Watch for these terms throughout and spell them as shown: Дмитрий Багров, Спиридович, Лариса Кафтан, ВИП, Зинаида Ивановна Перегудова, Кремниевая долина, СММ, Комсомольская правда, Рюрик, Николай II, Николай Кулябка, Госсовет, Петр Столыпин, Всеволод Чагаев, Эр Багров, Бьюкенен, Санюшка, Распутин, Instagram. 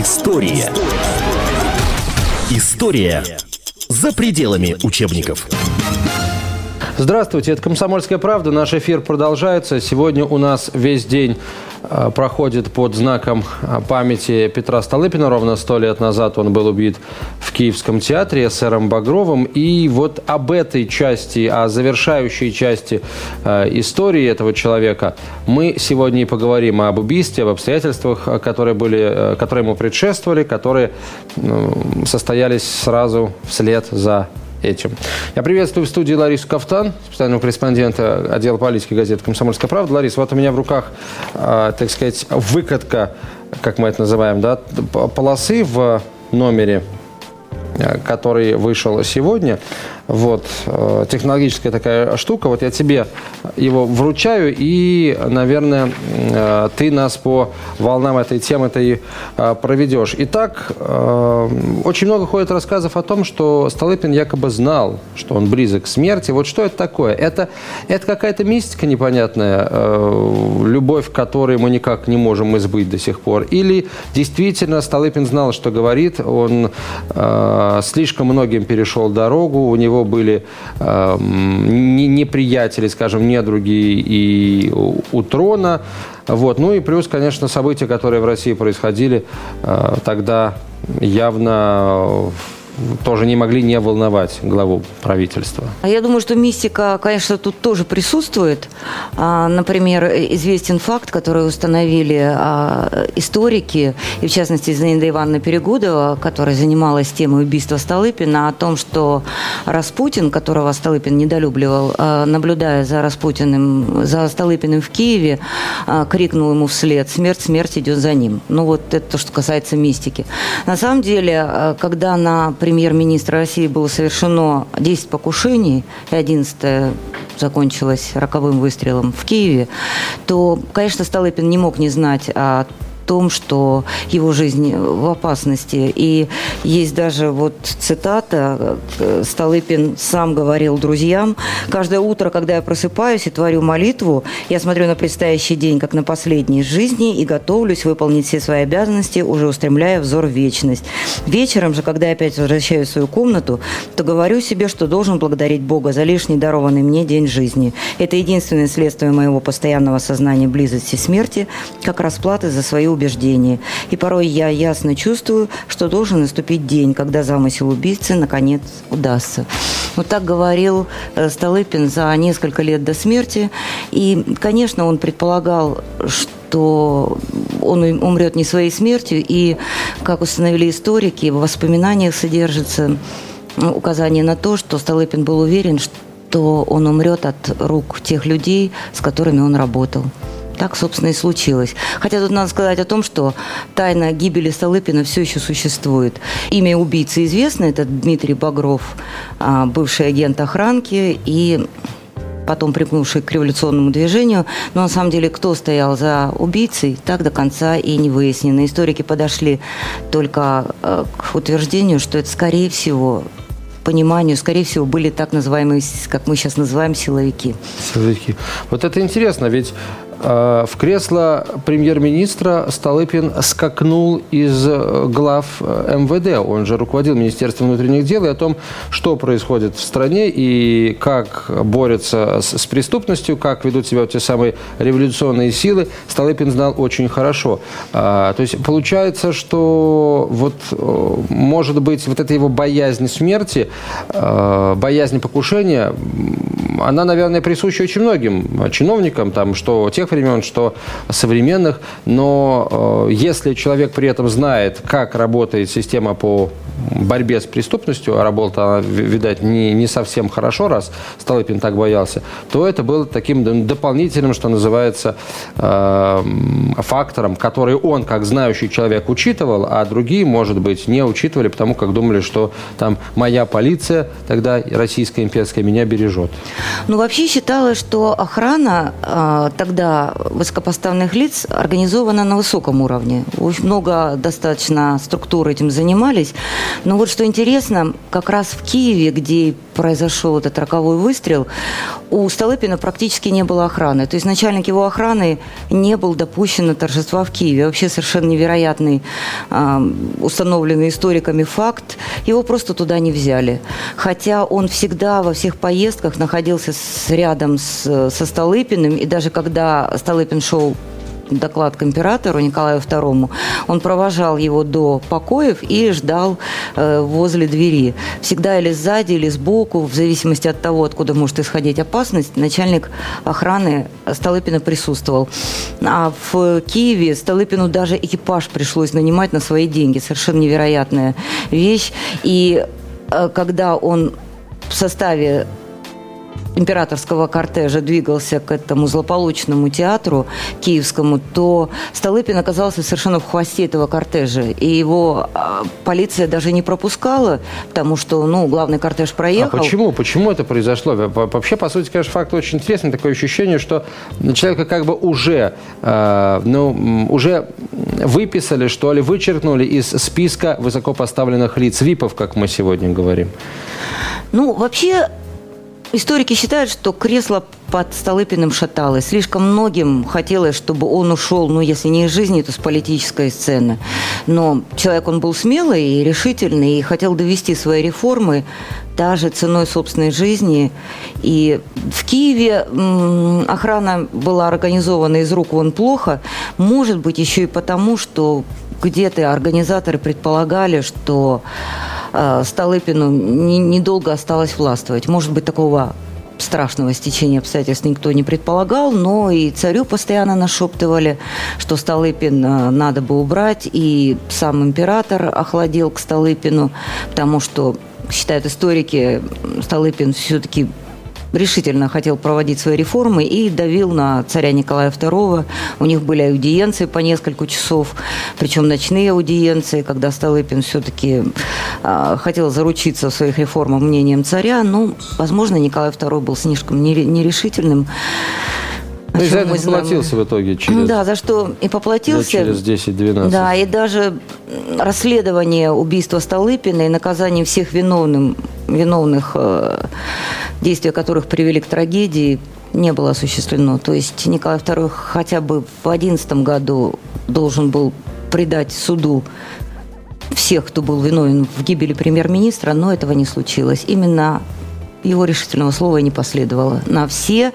История. История за пределами учебников. Здравствуйте, это «Комсомольская правда». Наш эфир продолжается. Сегодня у нас весь день проходит под знаком памяти Петра Столыпина. Ровно 100 лет назад он был убит в Киевском театре с Эром Багровым. И вот об этой части, о завершающей части истории этого человека мы сегодня и поговорим. Об убийстве, об обстоятельствах, которые ему предшествовали, которые состоялись сразу вслед за этим. Я приветствую в студии Ларису Кафтан, специального корреспондента отдела политики газеты «Комсомольская правда». Ларис, вот у меня в руках, так сказать, выкатка, как мы это называем, да, полосы в номере, который вышел сегодня. Вот, технологическая такая штука. Вот я тебе его вручаю, и, наверное, ты нас по волнам этой темы-то и проведешь. Итак, очень много ходит рассказов о том, что Столыпин якобы знал, что он близок к смерти. Вот что это такое? Это какая-то мистика непонятная, любовь, которой мы никак не можем избыть до сих пор? Или действительно Столыпин знал, что говорит, он слишком многим перешел дорогу, у него были неприятели, скажем, недруги и у трона. Вот. Ну и плюс, конечно, события, которые в России происходили, тогда явно тоже не могли не волновать главу правительства. Я думаю, что мистика, конечно, тут тоже присутствует. Например, известен факт, который установили историки, и в частности Зинаида Ивановна Перегудова, которая занималась темой убийства Столыпина, о том, что Распутин, которого Столыпин недолюбливал, наблюдая за Столыпиным в Киеве, крикнул ему вслед: «Смерть, смерть идет за ним». Ну вот это то, что касается мистики. На самом деле, когда на премьер-министра России было совершено 10 покушений, и 11-е закончилось роковым выстрелом в Киеве, то, конечно, Столыпин не мог не знать о том, что его жизнь в опасности. И есть даже вот цитата, Столыпин сам говорил друзьям: «Каждое утро, когда я просыпаюсь и творю молитву, я смотрю на предстоящий день, как на последний из жизни, и готовлюсь выполнить все свои обязанности, уже устремляя взор в вечность. Вечером же, когда я опять возвращаюсь в свою комнату, то говорю себе, что должен благодарить Бога за лишний дарованный мне день жизни. Это единственное следствие моего постоянного сознания близости смерти, как расплаты за свои убийства. И порой я ясно чувствую, что должен наступить день, когда замысел убийцы наконец удастся». Вот так говорил Столыпин за несколько лет до смерти. И, конечно, он предполагал, что он умрет не своей смертью. И, как установили историки, в воспоминаниях содержится указание на то, что Столыпин был уверен, что он умрет от рук тех людей, с которыми он работал. Так, собственно, и случилось. Хотя тут надо сказать о том, что тайна гибели Столыпина все еще существует. Имя убийцы известно. Это Дмитрий Багров, бывший агент охранки и потом пригнувший к революционному движению. Но на самом деле, кто стоял за убийцей, так до конца и не выяснено. Историки подошли только к утверждению, что это, скорее всего, пониманию, скорее всего, были так называемые, как мы сейчас называем, силовики. Силовики. Вот это интересно, ведь в кресло премьер-министра Столыпин скакнул из глав МВД. Он же руководил Министерством внутренних дел. И о том, что происходит в стране и как борются с преступностью, как ведут себя те самые революционные силы, Столыпин знал очень хорошо. То есть получается, что вот, может быть, вот эта его боязнь смерти, боязнь покушения, она, наверное, присуща очень многим чиновникам, там, что тех времен, что современных, но если человек при этом знает, как работает система по борьбе с преступностью, а работала она, видать, не совсем хорошо, раз Столыпин так боялся, то это было таким дополнительным, что называется, фактором, который он, как знающий человек, учитывал, а другие, может быть, не учитывали, потому как думали, что там моя полиция, тогда российская имперская, меня бережет. Но вообще считалось, что охрана тогда высокопоставных лиц организована на высоком уровне. Очень много достаточно структур этим занимались. Но вот что интересно, как раз в Киеве, где произошел этот роковой выстрел, у Столыпина практически не было охраны. То есть начальник его охраны не был допущен до торжества в Киеве. Вообще совершенно невероятный, установленный историками факт. Его просто туда не взяли. Хотя он всегда во всех поездках находился рядом со Столыпиным. И даже когда Столыпин шел доклад к императору Николаю II, он провожал его до покоев и ждал возле двери. Всегда или сзади, или сбоку, в зависимости от того, откуда может исходить опасность, начальник охраны Столыпина присутствовал. А в Киеве Столыпину даже экипаж пришлось нанимать на свои деньги. Совершенно невероятная вещь. И когда он в составе императорского кортежа двигался к этому злополучному театру киевскому, то Столыпин оказался совершенно в хвосте этого кортежа. И его полиция даже не пропускала, потому что, главный кортеж проехал. А почему? Почему это произошло? Вообще, по сути, конечно, факт очень интересный. Такое ощущение, что человека как бы уже выписали, что ли, вычеркнули из списка высокопоставленных лиц, ВИПов, как мы сегодня говорим. Вообще, историки считают, что кресло под Столыпиным шаталось. Слишком многим хотелось, чтобы он ушел, если не из жизни, то с политической сцены. Но человек, он был смелый и решительный, и хотел довести свои реформы даже ценой собственной жизни. И в Киеве охрана была организована из рук вон плохо. Может быть, еще и потому, что где-то организаторы предполагали, что Столыпину недолго осталось властвовать. Может быть, такого страшного стечения обстоятельств никто не предполагал, но и царю постоянно нашептывали, что Столыпин надо бы убрать, и сам император охладел к Столыпину, потому что, считают историки, Столыпин все-таки решительно хотел проводить свои реформы и давил на царя Николая II. У них были аудиенции по несколько часов, причем ночные аудиенции, когда Столыпин все-таки хотел заручиться в своих реформах мнением царя. Возможно, Николай II был слишком нерешительным. И за это поплатился в итоге через... Да, за что и поплатился. Через 10-12. Да, и даже расследование убийства Столыпина и наказание всех виновных, действия которых привели к трагедии, не было осуществлено. То есть Николай II хотя бы в 2011 году должен был предать суду всех, кто был виновен в гибели премьер-министра, но этого не случилось. Именно его решительного слова и не последовало. На все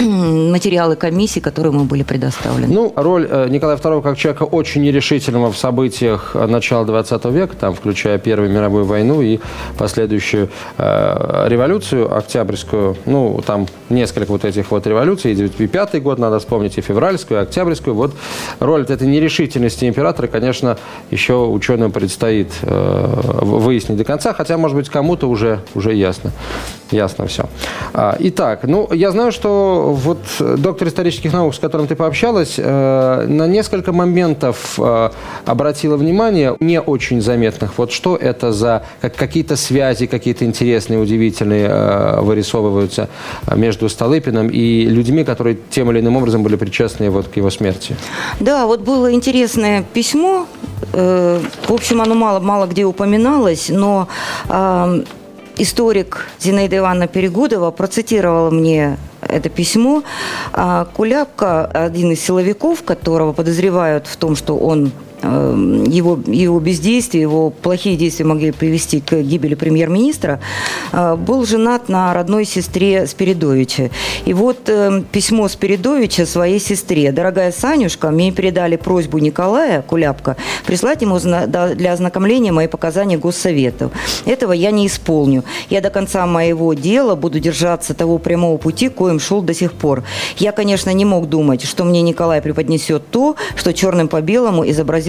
материалы комиссии, которые ему были предоставлены. Роль Николая II как человека очень нерешительного в событиях начала 20 века, там, включая Первую мировую войну и последующую революцию октябрьскую, там несколько этих революций, и 5-й год, надо вспомнить, и февральскую, и октябрьскую. Роль этой нерешительности императора, конечно, еще ученым предстоит выяснить до конца, хотя, может быть, кому-то уже ясно. Ясно все. Итак, я знаю, что доктор исторических наук, с которым ты пообщалась, на несколько моментов обратила внимание, не очень заметных. Что это за какие-то связи, какие-то интересные, удивительные вырисовываются между Столыпиным и людьми, которые тем или иным образом были причастны к его смерти. Да, было интересное письмо. В общем, оно мало где упоминалось, но историк Зинаида Ивановна Перегудова процитировала мне это письмо. Кулябка, один из силовиков, которого подозревают в том, что он его бездействие, его плохие действия могли привести к гибели премьер-министра, был женат на родной сестре Спиридовича. И письмо Спиридовича своей сестре. «Дорогая Санюшка, мне передали просьбу Николая Кулябка прислать ему для ознакомления мои показания Госсовету. Этого я не исполню. Я до конца моего дела буду держаться того прямого пути, коим шел до сих пор. Я, конечно, не мог думать, что мне Николай преподнесет то, что черным по белому изобразил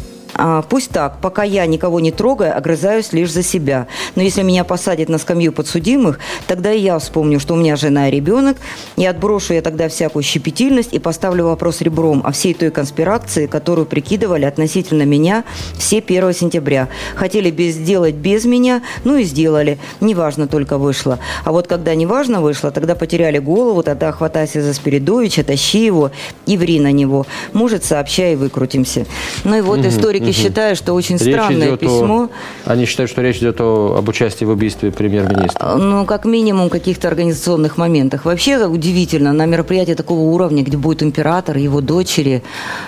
Пусть так, пока я, никого не трогая, огрызаюсь лишь за себя. Но если меня посадят на скамью подсудимых, тогда и я вспомню, что у меня жена и ребенок, и отброшу я тогда всякую щепетильность и поставлю вопрос ребром о всей той конспирации, которую прикидывали относительно меня все 1 сентября. Хотели сделать без меня, ну и сделали. Неважно только вышло. А вот когда неважно вышло, тогда потеряли голову, тогда хватайся за Спиридовича, тащи его и ври на него. Может, сообща и выкрутимся. Ну и вот историки считают, что очень странное письмо. Они считают, что речь идет об участии в убийстве премьер-министра. Ну, как минимум, каких-то организационных моментах. Вообще удивительно, на мероприятии такого уровня, где будет император, его дочери,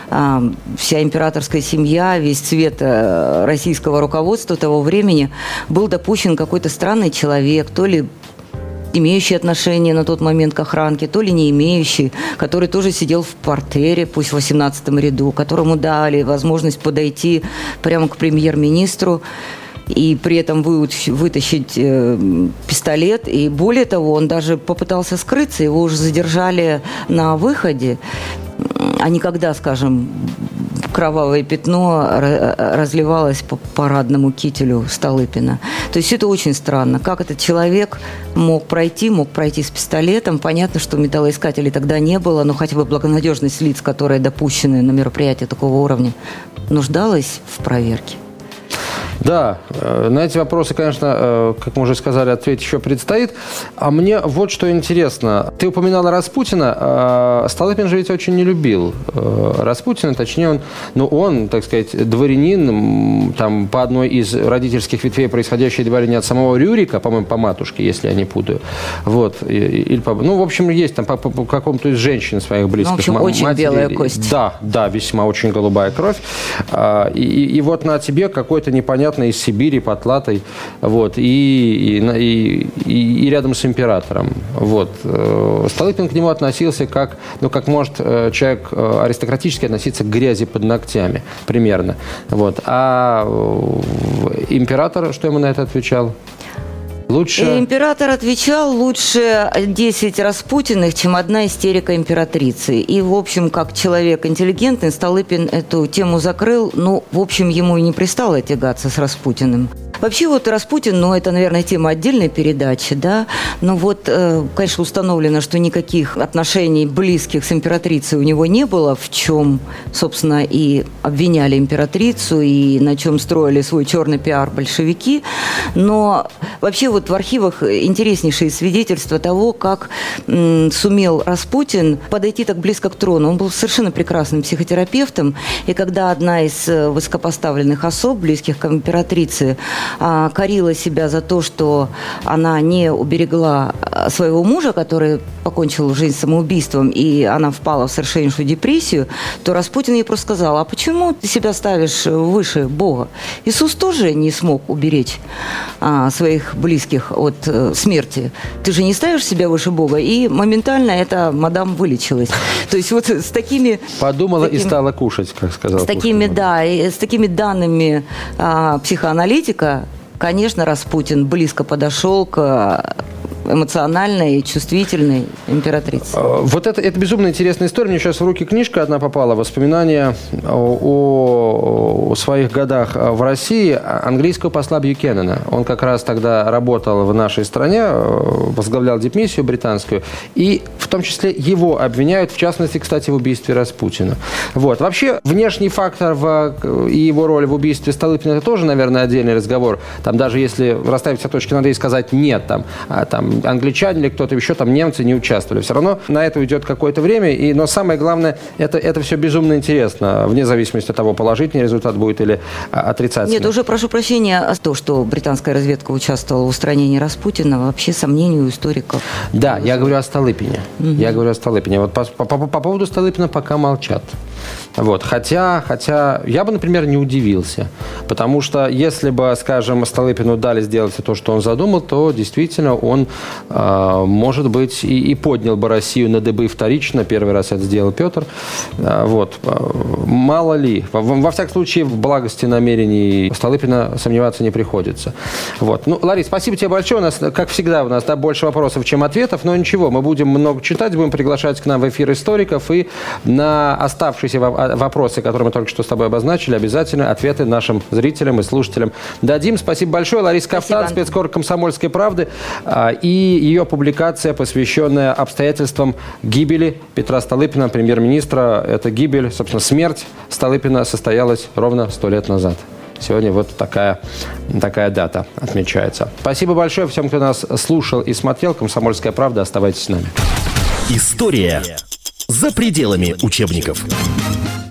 вся императорская семья, весь цвет российского руководства того времени, был допущен какой-то странный человек, то ли имеющий отношение на тот момент к охранке, то ли не имеющий, который тоже сидел в портере, пусть в 18-м ряду, которому дали возможность подойти прямо к премьер-министру и при этом вытащить пистолет. И более того, он даже попытался скрыться, его уже задержали на выходе. А не когда, скажем, кровавое пятно разливалось по парадному кителю Столыпина. То есть это очень странно. Как этот человек мог пройти с пистолетом? Понятно, что металлоискателей тогда не было, но хотя бы благонадежность лиц, которые допущены на мероприятие такого уровня, нуждалась в проверке. Да, на эти вопросы, конечно, как мы уже сказали, ответ еще предстоит. А мне вот что интересно. Ты упоминала Распутина. Столыпин же ведь очень не любил Распутина. Точнее, он, так сказать, дворянин, там, по одной из родительских ветвей, происходящей едва ли не от самого Рюрика, по-моему, по матушке, если я не путаю. Вот. Или по, ну, в общем, есть там по какому-то из женщин своих близких. Ну, в общем, очень матери. Белая кость. Да, весьма очень голубая кровь. И вот на тебе какой-то непонятный из Сибири, под латой, вот, и рядом с императором. Вот. Столыпин к нему относился как может человек аристократически относиться к грязи под ногтями, примерно. Вот. А император, что ему на это отвечал? И император отвечал: лучше 10 Распутиных, чем одна истерика императрицы. И, в общем, как человек интеллигентный, Столыпин эту тему закрыл. Но, в общем, ему и не пристало тягаться с Распутиным. Вообще, вот Распутин, это, наверное, тема отдельной передачи, да. Но вот, конечно, установлено, что никаких отношений близких с императрицей у него не было, в чем, собственно, и обвиняли императрицу, и на чем строили свой черный пиар большевики. Но вообще вот в архивах интереснейшие свидетельства того, как сумел Распутин подойти так близко к трону. Он был совершенно прекрасным психотерапевтом, и когда одна из высокопоставленных особ, близких к императрице, корила себя за то, что она не уберегла своего мужа, который покончил жизнь самоубийством, и она впала в совершеннейшую депрессию, то Распутин ей просто сказал: а почему ты себя ставишь выше Бога? Иисус тоже не смог уберечь своих близких от смерти. Ты же не ставишь себя выше Бога? И моментально эта мадам вылечилась. То есть вот с такими... Подумала и стала кушать, как сказала. С такими, с такими данными психоаналитика, конечно, Распутин близко подошел к эмоциональной и чувствительной императрице. Вот это безумно интересная история. Мне сейчас в руки книжка одна попала. Воспоминания о своих годах в России английского посла Бьюкенена. Он как раз тогда работал в нашей стране, возглавлял дипмиссию британскую. И в том числе его обвиняют, в частности, кстати, в убийстве Распутина. Вот. Вообще, внешний фактор и его роль в убийстве Столыпина – это тоже, наверное, отдельный разговор. Там даже если расставить все точки над «и» и сказать «нет», там англичане или кто-то еще, там немцы не участвовали. Все равно на это уйдет какое-то время. Но самое главное, это все безумно интересно, вне зависимости от того, положительный результат будет или отрицательный. Нет, уже, прошу прощения, то, что британская разведка участвовала в устранении Распутина, вообще сомнений у историков. Да, я говорю о Столыпине. Я говорю о Столыпине. Вот по поводу Столыпина пока молчат. Вот. Хотя я бы, например, не удивился. Потому что если бы, скажем, Столыпину дали сделать то, что он задумал, то действительно он может быть, и поднял бы Россию на дыбы вторично. Первый раз это сделал Петр. Вот. Мало ли. Во всяком случае, в благости намерений Столыпина сомневаться не приходится. Вот. Ну, Ларис, спасибо тебе большое. У нас, как всегда, больше вопросов, чем ответов. Но ничего, мы будем много читать, будем приглашать к нам в эфир историков. И на оставшиеся вопросы, которые мы только что с тобой обозначили, обязательно ответы нашим зрителям и слушателям дадим. Спасибо большое. Лариса Кафтан, спецкор «Комсомольской правды». И ее публикация, посвященная обстоятельствам гибели Петра Столыпина, премьер-министра. Эта гибель, собственно, смерть Столыпина состоялась ровно 100 лет назад. Сегодня вот такая дата отмечается. Спасибо большое всем, кто нас слушал и смотрел. «Комсомольская правда». Оставайтесь с нами. История за пределами учебников.